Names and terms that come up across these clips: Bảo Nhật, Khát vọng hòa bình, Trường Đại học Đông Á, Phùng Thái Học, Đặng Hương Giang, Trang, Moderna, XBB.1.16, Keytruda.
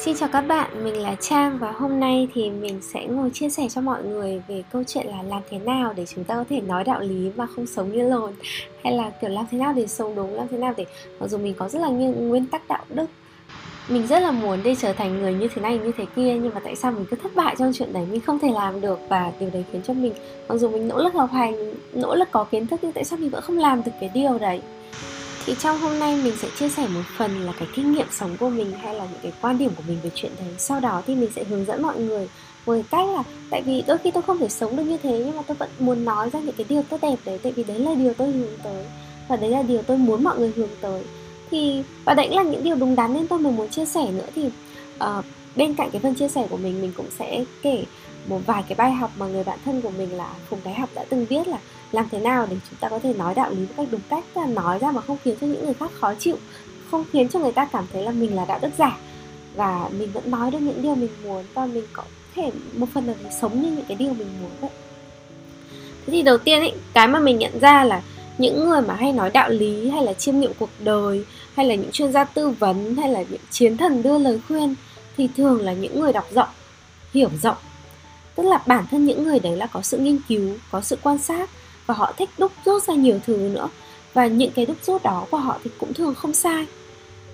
Xin chào các bạn, mình là Trang và hôm nay thì mình sẽ ngồi chia sẻ cho mọi người về câu chuyện là làm thế nào để chúng ta có thể nói đạo lý mà không sống như lồn, hay là kiểu làm thế nào để sống đúng, làm thế nào để mặc dù mình có rất là những nguyên tắc đạo đức, mình rất là muốn để trở thành người như thế này như thế kia, nhưng mà tại sao mình cứ thất bại trong chuyện đấy, mình không thể làm được. Và điều đấy khiến cho mình, mặc dù mình nỗ lực học hành, nỗ lực có kiến thức, nhưng tại sao mình vẫn không làm được cái điều đấy. Thì trong hôm nay mình sẽ chia sẻ một phần là cái kinh nghiệm sống của mình, hay là những cái quan điểm của mình về chuyện đấy. Sau đó thì mình sẽ hướng dẫn mọi người với cách là, tại vì đôi khi tôi không thể sống được như thế, nhưng mà tôi vẫn muốn nói ra những cái điều tốt đẹp đấy, tại vì đấy là điều tôi hướng tới và đấy là điều tôi muốn mọi người hướng tới. Thì và đấy là những điều đúng đắn nên tôi mới muốn chia sẻ nữa. Thì bên cạnh cái phần chia sẻ của mình cũng sẽ kể một vài cái bài học mà người bạn thân của mình là Phùng Thái Học đã từng viết là làm thế nào để chúng ta có thể nói đạo lý một cách đúng cách, là nói ra mà không khiến cho những người khác khó chịu, không khiến cho người ta cảm thấy là mình là đạo đức giả, và mình vẫn nói được những điều mình muốn và mình có thể một phần là mình sống như những cái điều mình muốn vậy. Thế thì đầu tiên ấy, cái mà mình nhận ra là những người mà hay nói đạo lý, hay là chiêm nghiệm cuộc đời, hay là những chuyên gia tư vấn, hay là những chiến thần đưa lời khuyên, thì thường là những người đọc rộng, hiểu rộng. Tức là bản thân những người đấy là có sự nghiên cứu, có sự quan sát, và họ thích đúc rút ra nhiều thứ nữa. Và những cái đúc rút đó của họ thì cũng thường không sai.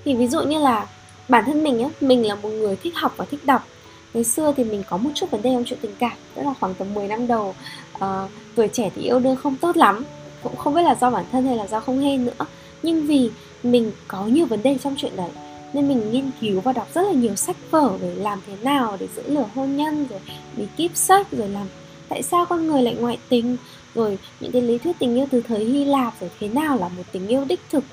Thì ví dụ như là bản thân mình ấy, mình là một người thích học và thích đọc. Ngày xưa thì mình có một chút vấn đề trong chuyện tình cảm, tức là khoảng tầm 10 năm đầu, tuổi trẻ thì yêu đương không tốt lắm, cũng không biết là do bản thân hay là do không hên nữa. Nhưng vì mình có nhiều vấn đề trong chuyện đấy nên mình nghiên cứu và đọc rất là nhiều sách vở về làm thế nào để giữ lửa hôn nhân, rồi bí kíp sách, rồi làm tại sao con người lại ngoại tình, rồi những cái lý thuyết tình yêu từ thời Hy Lạp, rồi thế nào là một tình yêu đích thực,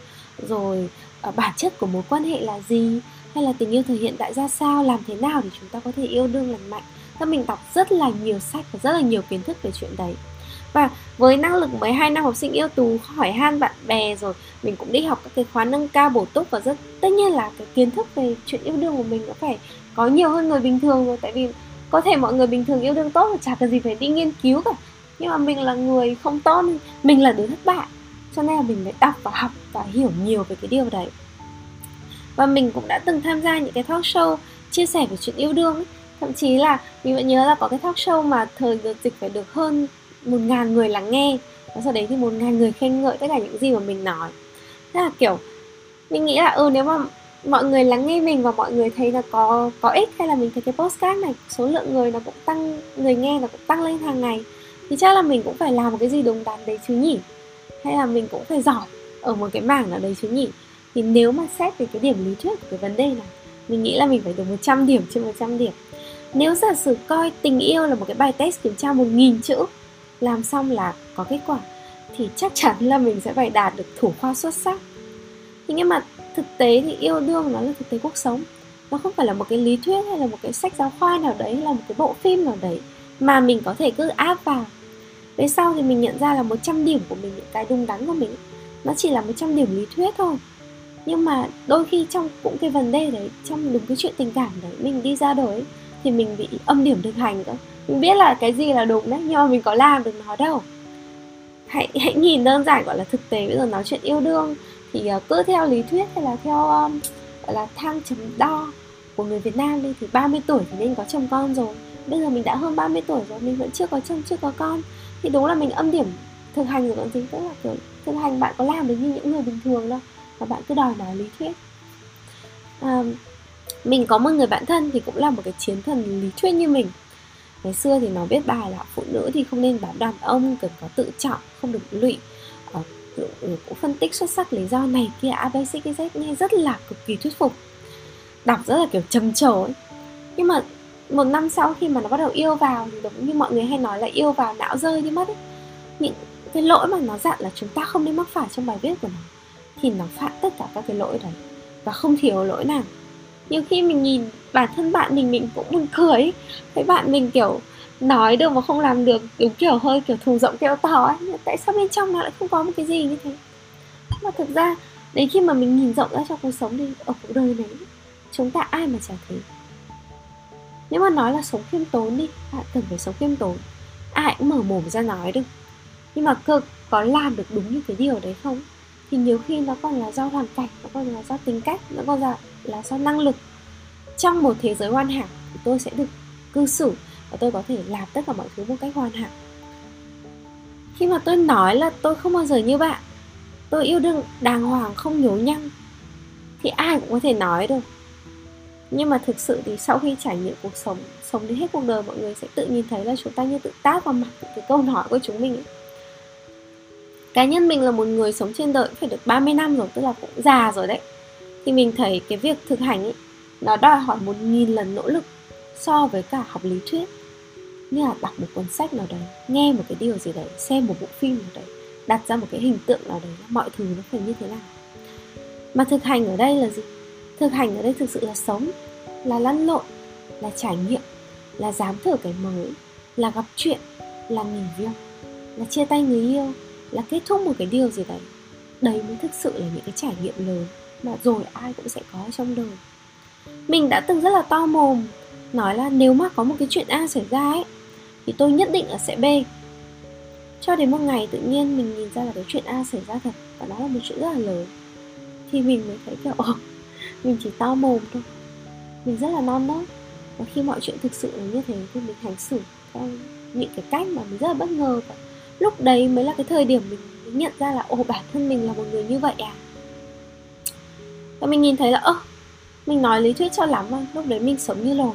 rồi bản chất của mối quan hệ là gì, hay là tình yêu thời hiện đại ra sao, làm thế nào để chúng ta có thể yêu đương lành mạnh. Thế mình đọc rất là nhiều sách và rất là nhiều kiến thức về chuyện đấy. Và với năng lực 12 năm học sinh ưu tú, hỏi han bạn bè, rồi mình cũng đi học các cái khóa nâng cao bổ túc, và rất tất nhiên là cái kiến thức về chuyện yêu đương của mình cũng phải có nhiều hơn người bình thường rồi, tại vì có thể mọi người bình thường yêu đương tốt thì chả cần gì phải đi nghiên cứu cả, nhưng mà mình là người không tốt, mình là đứa thất bại, cho nên là mình phải đọc và học và hiểu nhiều về cái điều đấy. Và mình cũng đã từng tham gia những cái talk show chia sẻ về chuyện yêu đương ấy. Thậm chí là mình vẫn nhớ là có cái talk show mà thời đợt dịch phải được hơn 1.000 người lắng nghe, và sau đấy thì 1.000 người khen ngợi tất cả những gì mà mình nói. Thế là kiểu mình nghĩ là nếu mà mọi người lắng nghe mình và mọi người thấy là có ích, hay là mình thấy cái podcast này số lượng người nó cũng tăng, người nghe nó cũng tăng lên hàng ngày, thì chắc là mình cũng phải làm một cái gì đúng đắn đấy chứ nhỉ, hay là mình cũng phải giỏi ở một cái mảng nào đấy chứ nhỉ. Thì nếu mà xét về cái điểm lý thuyết của cái vấn đề này, mình nghĩ là mình phải được 100 điểm trên 100 điểm. Nếu giả sử coi tình yêu là một cái bài test kiểm tra 1.000 chữ, làm xong là có kết quả, thì chắc chắn là mình sẽ phải đạt được thủ khoa xuất sắc. Thế nhưng mà thực tế thì yêu đương nó là thực tế cuộc sống, nó không phải là một cái lý thuyết hay là một cái sách giáo khoa nào đấy, hay là một cái bộ phim nào đấy mà mình có thể cứ áp vào. Về sau thì mình nhận ra là 100 điểm của mình, những cái đúng đắn của mình, nó chỉ là 100 điểm lý thuyết thôi. Nhưng mà đôi khi trong cũng cái vấn đề đấy, trong đúng cái chuyện tình cảm đấy, mình đi ra đổi thì mình bị âm điểm thực hành cơ. Mình biết là cái gì là đúng đấy, nhưng mà mình có làm được nó đâu. Hãy nhìn đơn giản gọi là thực tế. Bây giờ nói chuyện yêu đương thì cứ theo lý thuyết hay là theo gọi là thang chấm đo của người Việt Nam đi, thì 30 tuổi thì nên có chồng con rồi. Bây giờ mình đã hơn 30 tuổi rồi, mình vẫn chưa có chồng, chưa có con, thì đúng là mình âm điểm thực hành rồi còn gì. Tức là kiểu thực hành bạn có làm được như những người bình thường đâu, và bạn cứ đòi nói lý thuyết. Mình có một người bạn thân thì cũng là một cái chiến thần lý thuyết như mình. Ngày xưa thì nó viết bài là phụ nữ thì không nên bám đàn ông, cần có tự trọng, không được lụy, cũng phân tích xuất sắc lý do này kia ABCZ, nghe rất là cực kỳ thuyết phục, đọc rất là kiểu trầm trồ ấy. Nhưng mà một năm sau khi mà nó bắt đầu yêu vào, thì đúng như mọi người hay nói là yêu vào não rơi đi mất ấy. Những cái lỗi mà nó dặn là chúng ta không nên mắc phải trong bài viết của nó, thì nó phạm tất cả các cái lỗi đấy và không thiếu lỗi nào. Nhiều khi mình nhìn bản thân bạn mình cũng buồn cười ấy. Thấy bạn mình kiểu nói được mà không làm được, đúng kiểu hơi kiểu thùng rộng kêu to ấy. Tại sao bên trong nó lại không có một cái gì như thế? Mà thực ra đến khi mà mình nhìn rộng ra cho cuộc sống đi, ở cuộc đời này chúng ta ai mà chả thế. Nếu mà nói là sống khiêm tốn đi, bạn cần phải sống khiêm tốn. Ai cũng mở mồm ra nói được, nhưng mà có làm được đúng như cái điều đấy không? Thì nhiều khi nó còn là do hoàn cảnh, nó còn là do tính cách, nó còn là do năng lực. Trong một thế giới hoàn hảo thì tôi sẽ được cư xử và tôi có thể làm tất cả mọi thứ một cách hoàn hảo. Khi mà tôi nói là tôi không bao giờ như bạn, tôi yêu đương đàng hoàng không nhố nhăng, thì ai cũng có thể nói được. Nhưng mà thực sự thì sau khi trải nghiệm cuộc sống, sống đến hết cuộc đời, mọi người sẽ tự nhìn thấy là chúng ta như tự tát vào mặt cái câu nói của chúng mình ấy. Cá nhân mình là một người sống trên đời cũng phải được 30 năm rồi, tức là cũng già rồi đấy. Thì mình thấy cái việc thực hành ấy, nó đòi hỏi 1.000 lần nỗ lực so với cả học lý thuyết. Như là đọc một cuốn sách nào đấy, nghe một cái điều gì đấy, xem một bộ phim nào đấy, đặt ra một cái hình tượng nào đấy, mọi thứ nó phải như thế nào. Mà thực hành ở đây là gì? Thực hành ở đây thực sự là sống, là lăn lộn, là trải nghiệm, là dám thử cái mới, là gặp chuyện, là nghỉ việc, là chia tay người yêu, là kết thúc một cái điều gì đấy. Đấy mới thực sự là những cái trải nghiệm lớn mà rồi ai cũng sẽ có trong đời. Mình đã từng rất là to mồm nói là nếu mà có một cái chuyện A xảy ra ấy thì tôi nhất định là sẽ B. Cho đến một ngày tự nhiên mình nhìn ra là cái chuyện A xảy ra thật, và đó là một chuyện rất là lớn. Thì mình mới thấy kiểu mình chỉ to mồm thôi, mình rất là non nớt. Và khi mọi chuyện thực sự là như thế thì mình hành xử theo những cái cách mà mình rất là bất ngờ. Và lúc đấy mới là cái thời điểm mình nhận ra là bản thân mình là một người như vậy à. Và mình nhìn thấy là mình nói lý thuyết cho lắm thôi, lúc đấy mình sống như lồn,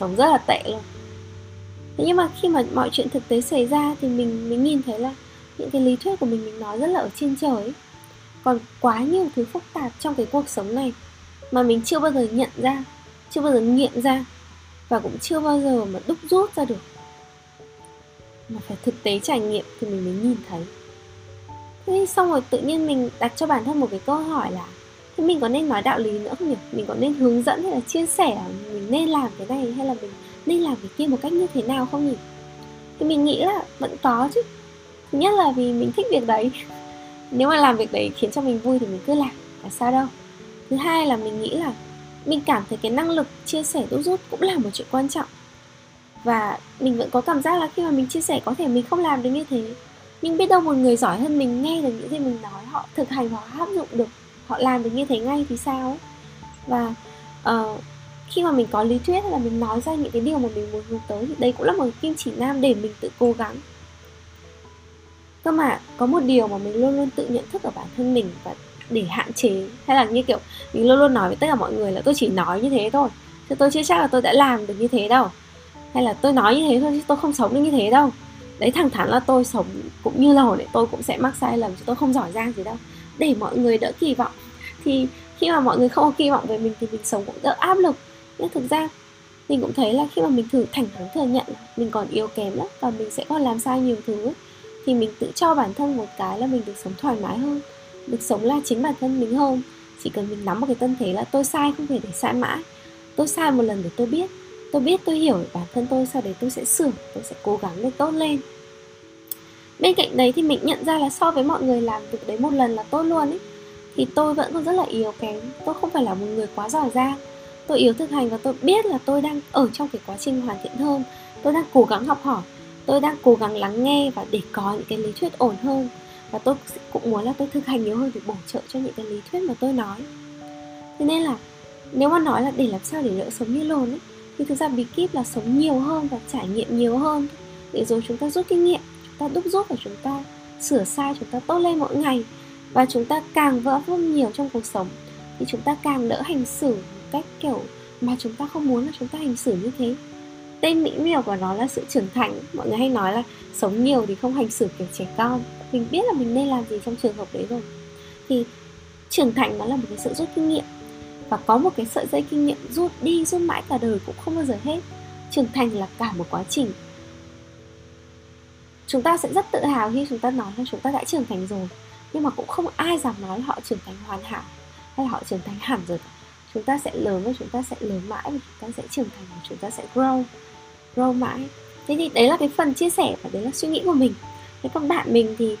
sống rất là tệ luôn. Thế nhưng mà khi mà mọi chuyện thực tế xảy ra thì mình mới nhìn thấy là những cái lý thuyết của mình nói rất là ở trên trời ấy. Còn quá nhiều thứ phức tạp trong cái cuộc sống này mà mình chưa bao giờ nhận ra, chưa bao giờ nghiệm ra, và cũng chưa bao giờ mà đúc rút ra được. Mà phải thực tế trải nghiệm thì mình mới nhìn thấy. Thế xong rồi tự nhiên mình đặt cho bản thân một cái câu hỏi là thế mình có nên nói đạo lý nữa không nhỉ? Mình có nên hướng dẫn hay là chia sẻ là mình nên làm cái này hay là mình nên làm cái kia một cách như thế nào không nhỉ? Thì mình nghĩ là vẫn có chứ. Thứ nhất là vì mình thích việc đấy, nếu mà làm việc đấy khiến cho mình vui thì mình cứ làm, là sao đâu. Thứ hai là mình nghĩ là mình cảm thấy cái năng lực chia sẻ đúc rút cũng là một chuyện quan trọng. Và mình vẫn có cảm giác là khi mà mình chia sẻ có thể mình không làm được như thế, nhưng biết đâu một người giỏi hơn mình nghe được những gì mình nói, họ thực hành, họ áp dụng được, họ làm được như thế ngay thì sao ấy. Và khi mà mình có lý thuyết hay là mình nói ra những cái điều mà mình muốn hướng tới thì đây cũng là một kim chỉ nam để mình tự cố gắng. Cơ mà có một điều mà mình luôn luôn tự nhận thức ở bản thân mình và để hạn chế, hay là như kiểu mình luôn luôn nói với tất cả mọi người là tôi chỉ nói như thế thôi chứ tôi chưa chắc là tôi đã làm được như thế đâu, hay là tôi nói như thế thôi chứ tôi không sống được như thế đâu. Đấy, thẳng thắn là tôi sống cũng như lầu, tôi cũng sẽ mắc sai lầm chứ tôi không giỏi giang gì đâu, để mọi người đỡ kỳ vọng. Thì khi mà mọi người không có kỳ vọng về mình thì mình sống cũng đỡ áp lực. Nhưng thực ra mình cũng thấy là khi mà mình thẳng thắn thừa nhận mình còn yếu kém lắm và mình sẽ còn làm sai nhiều thứ ấy, thì mình tự cho bản thân một cái là mình được sống thoải mái hơn, được sống là chính bản thân mình hơn. Chỉ cần mình nắm một cái tâm thế là tôi sai, không thể để sai mãi, tôi sai một lần để tôi biết, tôi hiểu bản thân tôi, sau đấy tôi sẽ sửa, tôi sẽ cố gắng để tốt lên. Bên cạnh đấy thì mình nhận ra là so với mọi người làm việc đấy một lần là tốt luôn ấy, thì tôi vẫn còn rất là yếu kém. Tôi không phải là một người quá giỏi giang, tôi yếu thực hành và tôi biết là tôi đang ở trong cái quá trình hoàn thiện hơn. Tôi đang cố gắng học hỏi, tôi đang cố gắng lắng nghe và để có những cái lý thuyết ổn hơn. Và tôi cũng muốn là tôi thực hành nhiều hơn để bổ trợ cho những cái lý thuyết mà tôi nói. Thế nên là nếu mà nói là để làm sao để đỡ sống như lồn ấy, thì thực ra bí kíp là sống nhiều hơn và trải nghiệm nhiều hơn, để rồi chúng ta rút kinh nghiệm, chúng ta đúc rút và chúng ta sửa sai, chúng ta tốt lên mỗi ngày. Và chúng ta càng vỡ vụn nhiều trong cuộc sống thì chúng ta càng đỡ hành xử cách kiểu mà chúng ta không muốn là chúng ta hành xử như thế. Tên mỹ miều của nó là sự trưởng thành. Mọi người hay nói là sống nhiều thì không hành xử kiểu trẻ con. Mình biết là mình nên làm gì trong trường hợp đấy rồi. Thì trưởng thành nó là một cái sự rút kinh nghiệm, và có một cái sợi dây kinh nghiệm rút đi rút mãi cả đời cũng không bao giờ hết. Trưởng thành là cả một quá trình. Chúng ta sẽ rất tự hào khi chúng ta nói là chúng ta đã trưởng thành rồi, nhưng mà cũng không ai dám nói họ trưởng thành hoàn hảo hay là họ trưởng thành hẳn rồi. Chúng ta sẽ lớn và chúng ta sẽ lớn mãi, và chúng ta sẽ trưởng thành và chúng ta sẽ grow mãi. Thế thì đấy là cái phần chia sẻ và đấy là suy nghĩ của mình. Thế các bạn mình thì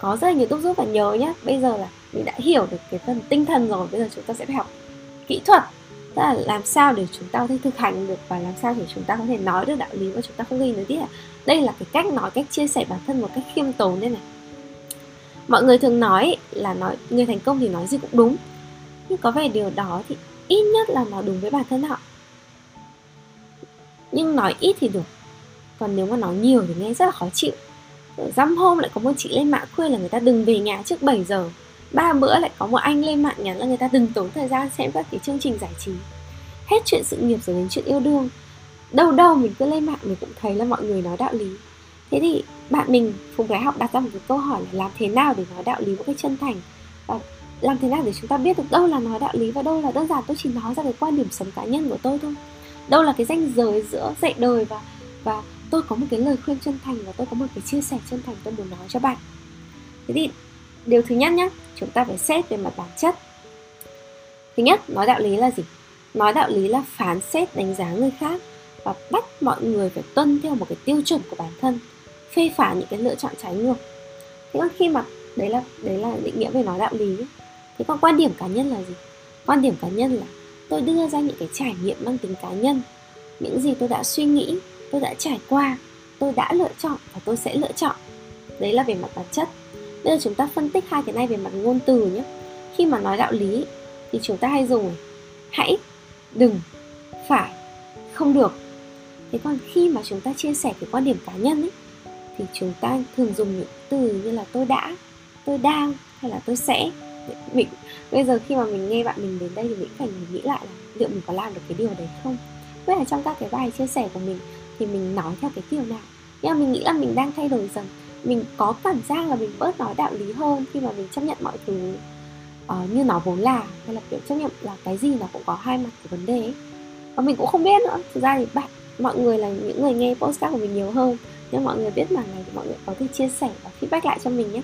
có rất là nhiều đúc rút, và nhớ nhé, bây giờ là mình đã hiểu được cái phần tinh thần rồi, bây giờ chúng ta sẽ phải học kỹ thuật, tức là làm sao để chúng ta có thể thực hành được và làm sao để chúng ta có thể nói được đạo lý và chúng ta không gây nối tiếc. Đây là cái cách nói, cách chia sẻ bản thân một cách khiêm tốn đây này. Mọi người thường nói là người thành công thì nói gì cũng đúng, nhưng có vẻ điều đó thì ít nhất là nó đúng với bản thân họ. Nhưng nói ít thì được, còn nếu mà nói nhiều thì nghe rất là khó chịu. Rồi dăm hôm lại có một chị lên mạng khuyên là người ta đừng về nhà trước 7 giờ, 3 bữa lại có một anh lên mạng nhắn là người ta đừng tốn thời gian xem các cái chương trình giải trí. Hết chuyện sự nghiệp rồi đến chuyện yêu đương, đâu đâu mình cứ lên mạng mình cũng thấy là mọi người nói đạo lý. Thế thì bạn mình Phùng Thái Học đặt ra một cái câu hỏi là làm thế nào để nói đạo lý một cách chân thành, và làm thế nào để chúng ta biết được đâu là nói đạo lý và đâu là đơn giản tôi chỉ nói ra cái quan điểm sống cá nhân của tôi thôi. Đâu là cái ranh giới giữa dạy đời và tôi có một cái lời khuyên chân thành và tôi có một cái chia sẻ chân thành tôi muốn nói cho bạn. Thế thì điều thứ nhất nhé, chúng ta phải xét về mặt bản chất. Thứ nhất, nói đạo lý là gì? Nói đạo lý là phán xét đánh giá người khác và bắt mọi người phải tuân theo một cái tiêu chuẩn của bản thân, phê phán những cái lựa chọn trái ngược. Thế còn khi mà đấy là định nghĩa về nói đạo lý. Thế còn quan điểm cá nhân là gì? Quan điểm cá nhân là tôi đưa ra những cái trải nghiệm mang tính cá nhân, những gì tôi đã suy nghĩ, tôi đã trải qua, tôi đã lựa chọn và tôi sẽ lựa chọn. Đấy là về mặt bản chất. Bây giờ chúng ta phân tích hai cái này về mặt ngôn từ nhé. Khi mà nói đạo lý thì chúng ta hay dùng hãy, đừng, phải, không được. Thế còn khi mà chúng ta chia sẻ cái quan điểm cá nhân ấy, thì chúng ta thường dùng những từ như là tôi đã, tôi đang hay là tôi sẽ. Bây giờ khi mà mình nghe bạn mình đến đây thì mình phải nghĩ lại là liệu mình có làm được cái điều đấy không. Với là trong các cái bài chia sẻ của mình thì mình nói theo cái kiểu nào. Nhưng mà mình nghĩ là mình đang thay đổi dần. Mình có cảm giác là mình bớt nói đạo lý hơn khi mà mình chấp nhận mọi thứ như nó vốn là, hay là kiểu chấp nhận là cái gì nó cũng có hai mặt của vấn đề ấy. Và mình cũng không biết nữa. Thực ra thì mọi người là những người nghe podcast của mình nhiều hơn, nhưng mọi người biết mà này thì mọi người có thể chia sẻ và feedback lại cho mình nhé.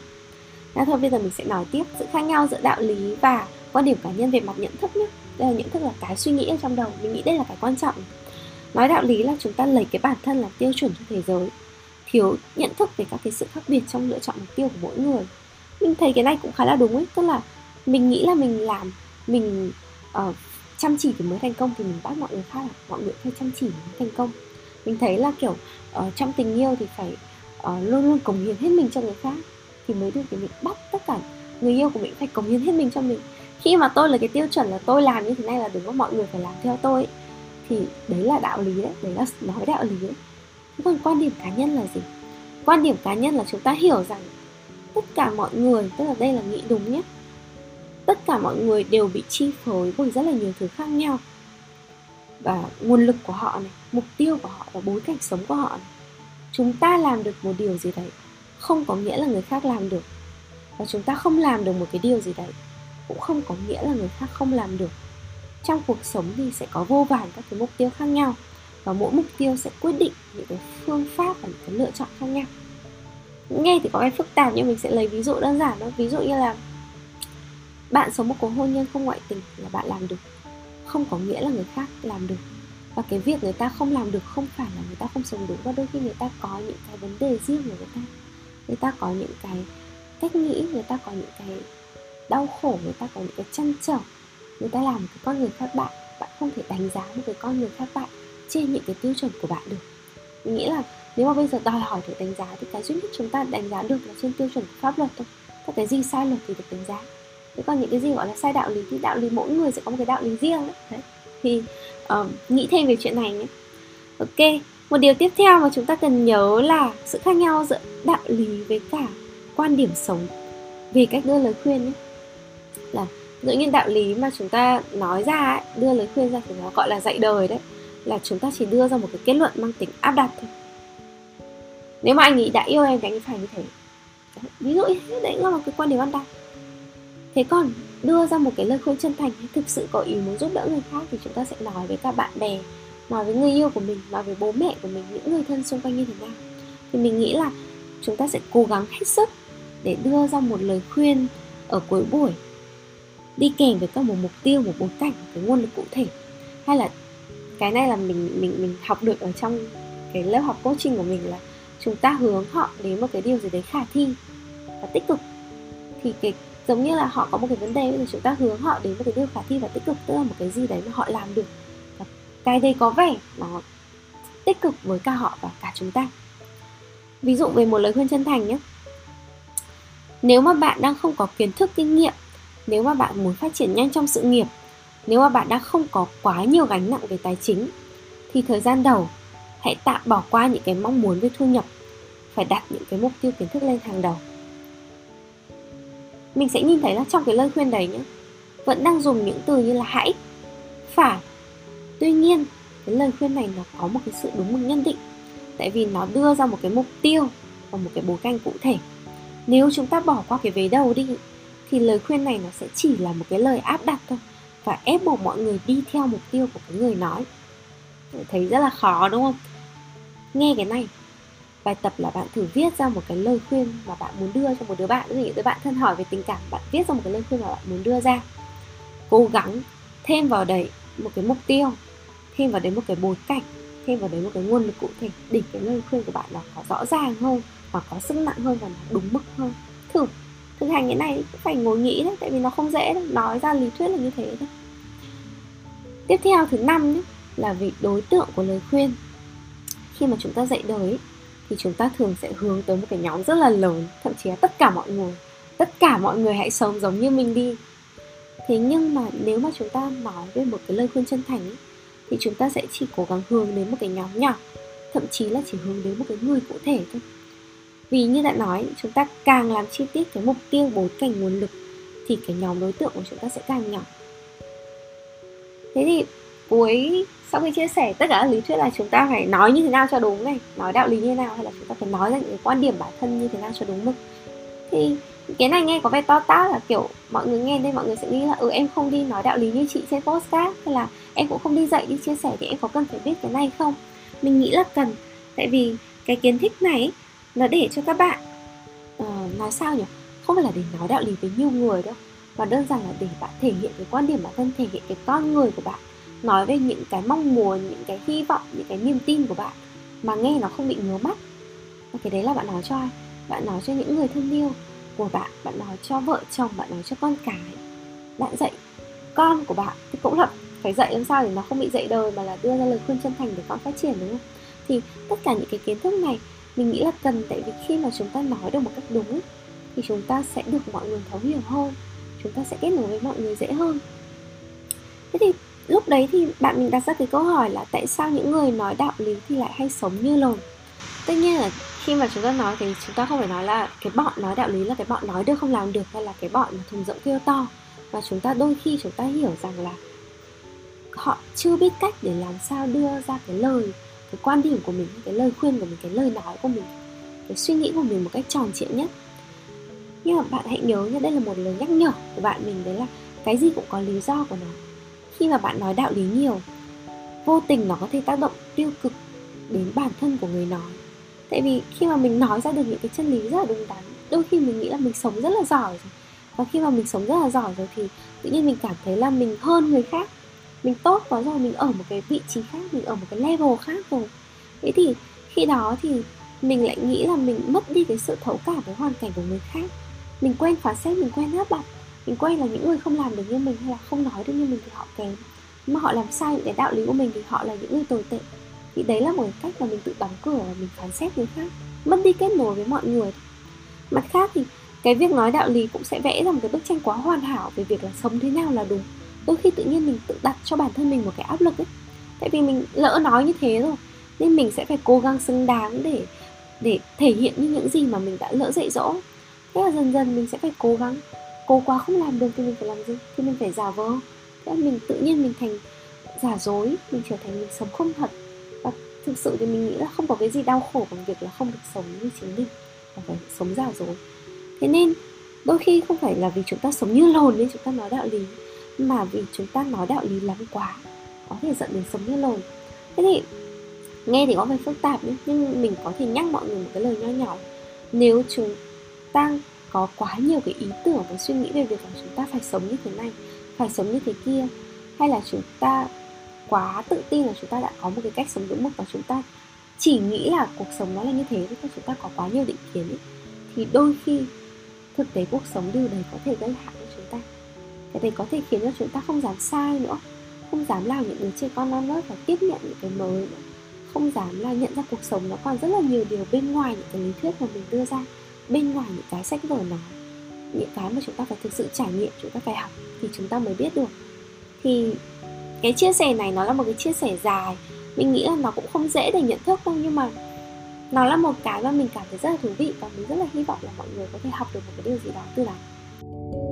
Thôi bây giờ mình sẽ nói tiếp sự khác nhau giữa đạo lý và quan điểm cá nhân về mặt nhận thức nhé. Đây là nhận thức là cái suy nghĩ ở trong đầu. Mình nghĩ đây là cái quan trọng. Nói đạo lý là chúng ta lấy cái bản thân làm tiêu chuẩn cho thế giới, thiếu nhận thức về các cái sự khác biệt trong lựa chọn mục tiêu của mỗi người. Mình thấy cái này cũng khá là đúng ấy. Tức là mình nghĩ là mình làm, mình chăm chỉ thì mới thành công, thì mình bắt mọi người khác là mọi người phải chăm chỉ mới thành công. Mình thấy là kiểu trong tình yêu thì phải luôn luôn cống hiến hết mình cho người khác thì mới được, thì mình bắt tất cả người yêu của mình phải cống hiến hết mình cho mình. Khi mà tôi là cái tiêu chuẩn là tôi làm như thế này là đúng và mọi người phải làm theo tôi ấy, thì đấy là đạo lý đấy, đấy là nói đạo lý đấy. Còn quan điểm cá nhân là gì? Quan điểm cá nhân là chúng ta hiểu rằng tất cả mọi người, tức là đây là nghĩ đúng nhé, tất cả mọi người đều bị chi phối bởi rất là nhiều thứ khác nhau, và nguồn lực của họ này, mục tiêu của họ và bối cảnh sống của họ này. Chúng ta làm được một điều gì đấy không có nghĩa là người khác làm được, và chúng ta không làm được một cái điều gì đấy cũng không có nghĩa là người khác không làm được. Trong cuộc sống thì sẽ có vô vàn các cái mục tiêu khác nhau, và mỗi mục tiêu sẽ quyết định những cái phương pháp và những cái lựa chọn khác nhau. Nghe thì có vẻ phức tạp nhưng mình sẽ lấy ví dụ đơn giản thôi. Ví dụ như là bạn sống một cuộc hôn nhân không ngoại tình là bạn làm được, không có nghĩa là người khác làm được. Và cái việc người ta không làm được không phải là người ta không sống đúng, và đôi khi người ta có những cái vấn đề riêng của người ta. Người ta có những cái cách nghĩ, người ta có những cái đau khổ, người ta có những cái trăn trở. Người ta làm cái con người khác bạn, bạn không thể đánh giá một cái con người khác bạn trên những cái tiêu chuẩn của bạn được. Mình nghĩ là nếu mà bây giờ đòi hỏi để đánh giá thì cái duy nhất chúng ta đánh giá được là trên tiêu chuẩn của pháp luật thôi. Các cái gì sai luật thì được đánh giá. Thế còn những cái gì gọi là sai đạo lý thì đạo lý mỗi người sẽ có một cái đạo lý riêng đấy. Đấy. Thì nghĩ thêm về chuyện này nhé. Ok, một điều tiếp theo mà chúng ta cần nhớ là sự khác nhau giữa đạo lý với cả quan điểm sống về cách đưa lời khuyên nhé. Là dĩ nhiên đạo lý mà chúng ta nói ra ấy, đưa lời khuyên ra thì nó gọi là dạy đời đấy, là chúng ta chỉ đưa ra một cái kết luận mang tính áp đặt thôi. Nếu mà anh ấy đã yêu em thì anh ấy phải như thế đấy, ví dụ như đấy là một cái quan điểm áp đặt. Thế còn đưa ra một cái lời khuyên chân thành, thực sự có ý muốn giúp đỡ người khác thì chúng ta sẽ nói với các bạn bè, nói với người yêu của mình, nói với bố mẹ của mình, những người thân xung quanh như thế nào. Thì mình nghĩ là chúng ta sẽ cố gắng hết sức để đưa ra một lời khuyên ở cuối buổi đi kèm với các một mục tiêu, một bối cảnh, một cái nguồn lực cụ thể. Hay là cái này là mình học được ở trong cái lớp học coaching của mình, là chúng ta hướng họ đến một cái điều gì đấy khả thi và tích cực. Thì cái giống như là họ có một cái vấn đề thì chúng ta hướng họ đến một cái điều khả thi và tích cực, tức là một cái gì đấy mà họ làm được. Và cái đấy có vẻ nó tích cực với cả họ và cả chúng ta. Ví dụ về một lời khuyên chân thành nhé. Nếu mà bạn đang không có kiến thức, kinh nghiệm, nếu mà bạn muốn phát triển nhanh trong sự nghiệp, Nếu mà bạn đã không có quá nhiều gánh nặng về tài chính thì thời gian đầu hãy tạm bỏ qua những cái mong muốn về thu nhập, phải đặt những cái mục tiêu kiến thức lên hàng đầu. Mình sẽ nhìn thấy là trong cái lời khuyên đấy nhé, vẫn đang dùng những từ như là hãy, phải. Tuy nhiên, cái lời khuyên này nó có một cái sự đúng mực nhất định, tại vì nó đưa ra một cái mục tiêu và một cái bối cảnh cụ thể. Nếu chúng ta bỏ qua cái vế đầu đi thì lời khuyên này nó sẽ chỉ là một cái lời áp đặt thôi, và ép buộc mọi người đi theo mục tiêu của cái người nói. Thấy rất là khó đúng không? Nghe cái này, bài tập là bạn thử viết ra một cái lời khuyên mà bạn muốn đưa cho một đứa bạn. Những đứa bạn thân hỏi về tình cảm, bạn viết ra một cái lời khuyên mà bạn muốn đưa ra, cố gắng thêm vào đấy một cái mục tiêu, thêm vào đấy một cái bối cảnh, thêm vào đấy một cái nguồn lực cụ thể, để cái lời khuyên của bạn nó có rõ ràng hơn và có sức nặng hơn và nó đúng mức hơn. Thử thực hành cái này cũng phải ngồi nghĩ đấy, tại vì nó không dễ đâu, nói ra lý thuyết là như thế đấy. Tiếp theo thứ 5 nhé, là về đối tượng của lời khuyên. Khi mà chúng ta dạy đời thì chúng ta thường sẽ hướng tới một cái nhóm rất là lớn, thậm chí là tất cả mọi người. Tất cả mọi người hãy sống giống như mình đi. Thế nhưng mà nếu mà chúng ta nói về một cái lời khuyên chân thành ấy, thì chúng ta sẽ chỉ cố gắng hướng đến một cái nhóm nhỏ, thậm chí là chỉ hướng đến một cái người cụ thể thôi. Vì như đã nói, chúng ta càng làm chi tiết cái mục tiêu, bối cảnh, nguồn lực thì cái nhóm đối tượng của chúng ta sẽ càng nhỏ. Thế thì sau khi chia sẻ tất cả lý thuyết là chúng ta phải nói như thế nào cho đúng này, nói đạo lý như thế nào, hay là chúng ta phải nói ra những cái quan điểm bản thân như thế nào cho đúng mực. Thì cái này nghe có vẻ to tát, là kiểu mọi người nghe đây mọi người sẽ nghĩ là em không đi nói đạo lý như chị trên podcast, hay là em cũng không đi dạy đi chia sẻ, thì em có cần phải biết cái này không? Mình nghĩ là cần, tại vì cái kiến thức này nó để cho các bạn nói sao nhỉ, không phải là để nói đạo lý với nhiều người đâu, mà đơn giản là để bạn thể hiện cái quan điểm bản thân, thể hiện cái con người của bạn, nói về những cái mong muốn, những cái hy vọng, những cái niềm tin của bạn mà nghe nó không bị ngứa mắt. Và cái đấy là bạn nói cho ai? Bạn nói cho những người thân yêu của bạn nói cho vợ chồng, bạn nói cho con cái. Bạn dạy con của bạn thì cũng là phải dạy làm sao để nó không bị dạy đời, mà là đưa ra lời khuyên chân thành để con phát triển, đúng không? Thì tất cả những cái kiến thức này mình nghĩ là cần, tại vì khi mà chúng ta nói được một cách đúng thì chúng ta sẽ được mọi người thấu hiểu hơn, chúng ta sẽ kết nối với mọi người dễ hơn. Thế thì lúc đấy thì mình đặt ra cái câu hỏi là tại sao những người nói đạo lý thì lại hay sống như lồn? Tất nhiên là khi mà chúng ta nói thì chúng ta không phải nói là cái bọn nói đạo lý là cái bọn nói được không làm được, hay là cái bọn mà thùng rỗng kêu to. Và chúng ta đôi khi chúng ta hiểu rằng là họ chưa biết cách để làm sao đưa ra cái lời, cái quan điểm của mình, cái lời khuyên của mình, cái lời nói của mình, cái suy nghĩ của mình một cách tròn trịa nhất. Nhưng mà bạn hãy nhớ nha, đây là một lời nhắc nhở của bạn mình, đấy là cái gì cũng có lý do của nó. Khi mà bạn nói đạo lý nhiều, vô tình nó có thể tác động tiêu cực đến bản thân của người nói. Tại vì khi mà mình nói ra được những cái chân lý rất là đúng đắn, đôi khi mình nghĩ là mình sống rất là giỏi rồi. Và khi mà mình sống rất là giỏi rồi thì tự nhiên mình cảm thấy là mình hơn người khác, mình tốt quá rồi, mình ở một cái vị trí khác, mình ở một cái level khác rồi. Thế thì khi đó thì mình lại nghĩ là mình mất đi cái sự thấu cảm với hoàn cảnh của người khác. Mình quen phán xét, mình quen áp đặt, mình quen là những người không làm được như mình hay là không nói được như mình thì họ kém, mà họ làm sai những cái đạo lý của mình thì họ là những người tồi tệ. Thì đấy là một cách mà mình tự đóng cửa và mình phán xét người khác, mất đi kết nối với mọi người. Mặt khác thì cái việc nói đạo lý cũng sẽ vẽ ra một cái bức tranh quá hoàn hảo về việc là sống thế nào là đúng. Đôi khi tự nhiên mình tự đặt cho bản thân mình một cái áp lực ấy, tại vì mình lỡ nói như thế rồi nên mình sẽ phải cố gắng xứng đáng để thể hiện như những gì mà mình đã lỡ dạy dỗ. Thế là dần dần mình sẽ phải cố gắng, cố quá không làm được thì mình phải làm gì? Thì mình phải giả vờ. Thế là mình tự nhiên mình thành giả dối, mình trở thành, mình sống không thật. Và thực sự thì mình nghĩ là không có cái gì đau khổ bằng việc là không được sống như chính mình, mà phải sống giả dối. Thế nên đôi khi không phải là vì chúng ta sống như lồn nên chúng ta nói đạo lý, mà vì chúng ta nói đạo lý lắm quá có thể dẫn đến sống như lồn. Thế thì nghe thì có vẻ phức tạp đấy, nhưng mình có thể nhắc mọi người một cái lời nho nhỏ. Nếu chúng ta có quá nhiều cái ý tưởng và suy nghĩ về việc là chúng ta phải sống như thế này, phải sống như thế kia, hay là chúng ta quá tự tin là chúng ta đã có một cái cách sống đúng mức và chúng ta chỉ nghĩ là cuộc sống nó là như thế, thì chúng ta có quá nhiều định kiến ấy, thì đôi khi thực tế cuộc sống điều đấy có thể gây hại cho chúng ta. Cái đấy có thể khiến cho chúng ta không dám sai nữa, không dám làm những đứa trẻ con non nớt và tiếp nhận những cái mới nữa, không dám là nhận ra cuộc sống nó còn rất là nhiều điều bên ngoài những cái lý thuyết mà mình đưa ra, bên ngoài những cái sách vở nói, những cái mà chúng ta phải thực sự trải nghiệm, chúng ta phải học thì chúng ta mới biết được. Thì cái chia sẻ này nó là một cái chia sẻ dài, mình nghĩ là nó cũng không dễ để nhận thức đâu, nhưng mà nó là một cái mà mình cảm thấy rất là thú vị, và mình rất là hy vọng là mọi người có thể học được một cái điều gì đó từ đó.